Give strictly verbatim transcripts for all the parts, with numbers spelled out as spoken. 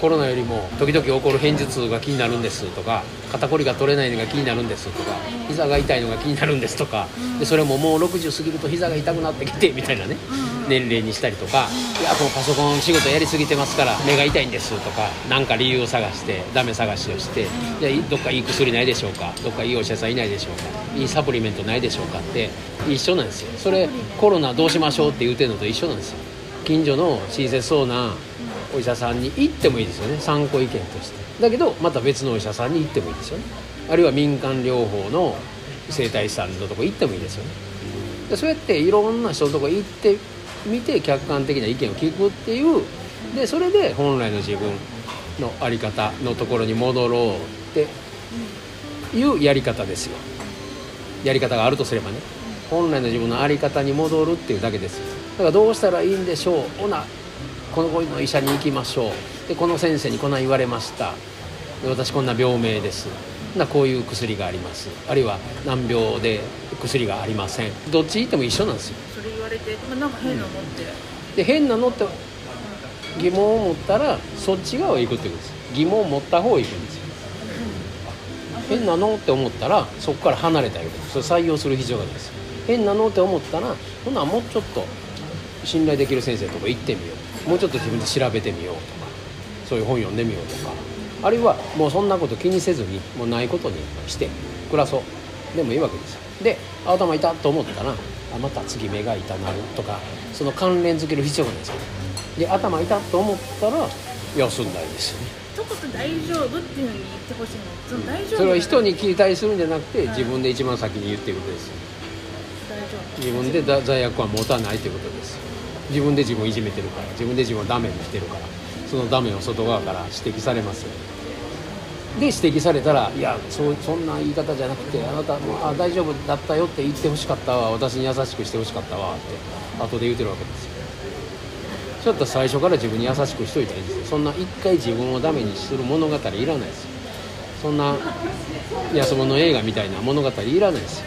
コロナよりも時々起こる片頭痛が気になるんですとか、肩こりが取れないのが気になるんですとか、膝が痛いのが気になるんですとか、でそれももうろくじゅう過ぎると膝が痛くなってきてみたいなね、年齢にしたりとか、いやもうパソコン仕事やりすぎてますから目が痛いんですとか、なんか理由を探してダメ探しをして、いやどっかいい薬ないでしょうか、どっかいいお医者さんいないでしょうか、いいサプリメントないでしょうかって一緒なんですよ。それコロナどうしましょうって言うてんのと一緒なんですよ。近所の親切そうなお医者さんに行ってもいいですよね、参考意見として。だけどまた別のお医者さんに行ってもいいですよね。あるいは民間療法の整体師さんのとこ行ってもいいですよね。でそうやっていろんな人のとこ行ってみて客観的な意見を聞くっていう、でそれで本来の自分の在り方のところに戻ろうっていうやり方ですよ。やり方があるとすればね、本来の自分の在り方に戻るっていうだけですよ。だからどうしたらいいんでしょう、ほなこの子の医者に行きましょう、でこの先生にこんな言われました、で私こんな病名です、なこういう薬があります、あるいは難病で薬がありません、どっち行っても一緒なんですよ。それ言われて、まあ、なんか変なのって、うん、で変なのって疑問を持ったらそっち側へ行くってことです。疑問を持った方へ行くんですよ、うん、変なのって思ったらそこから離れたり、それ採用する必要がないです。変なのって思ったらほなもうちょっと信頼できる先生とか行ってみよう、もうちょっと自分で調べてみようとか、そういう本読んでみようとか、あるいはもうそんなこと気にせずにもうないことにして暮らそうでもいいわけですよ。で頭痛と思ったらあまた次目が痛なるとか、その関連づける必要がないですよ。で頭痛と思ったら休んだりですよね。一言大丈夫っていうのに言ってほしいの。その大丈夫、それは人に期待するんじゃなくて、はい、自分で一番先に言ってることです。大丈夫、自分でだ罪悪は持たないということです。自分で自分をいじめてるから、自分で自分をダメにしてるから、そのダメを外側から指摘されますよ。で指摘されたら、いや そ, そんな言い方じゃなくて、あなたもあ大丈夫だったよって言ってほしかったわ、私に優しくしてほしかったわって後で言うてるわけですよ。ちょっと最初から自分に優しくしといたらいいんですよ。そんな一回自分をダメにする物語いらないですよ。そんな安物の映画みたいな物語いらないですよ。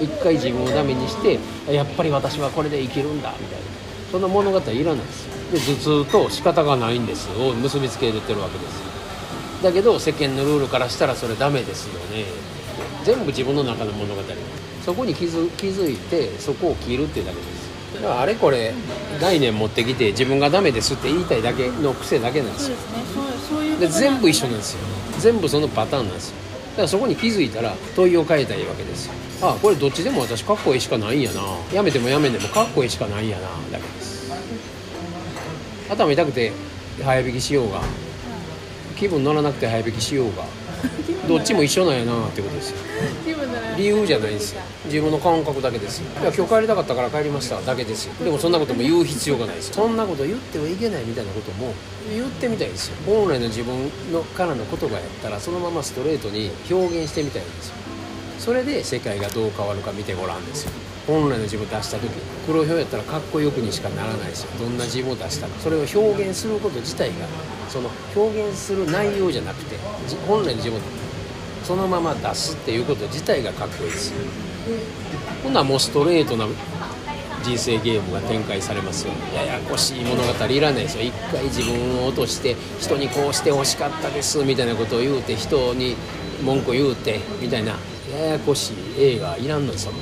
一回自分をダメにして、やっぱり私はこれで生きるんだみたいな、そんな物語いらないですよ。で頭痛と仕方がないんですを結びつけてるわけです。だけど世間のルールからしたらそれダメですよね。全部自分の中の物語、そこに気づ、気づいてそこを切るってだけです。だからあれこれ概念持ってきて自分がダメですって言いたいだけの癖だけなんですよ。で全部一緒なんですよ。全部そのパターンなんですよ。だからそこに気づいたら問いを変えたらいいわけですよ。ああこれどっちでも私かっこいいしかないんやな、やめてもやめんでもかっこいいしかないんやなだけです。頭痛くて早引きしようが、気分乗らなくて早引きしようが、どっちも一緒なんやなってことですよ。理由じゃないですよ。自分の感覚だけですよ。いや今日帰りたかったから帰りましただけですよ。でもそんなことも言う必要がないですよ。そんなこと言ってはいけないみたいなことも言ってみたいですよ。本来の自分のからの言葉やったらそのままストレートに表現してみたいんですよ。それで世界がどう変わるか見てごらんですよ。本来の自分を出した時、黒豹やったらかっこよくにしかならないですよ。どんな自分を出したか、それを表現すること自体が、その表現する内容じゃなくて本来の自分をそのまま出すっていうこと自体がかっこいいですよ。ほんならもうストレートな人生ゲームが展開されますよ。ややこしい物語いらないですよ。一回自分を落として人にこうしてほしかったですみたいなことを言うて、人に文句言うてみたいなややこしい映画いらんのですよ。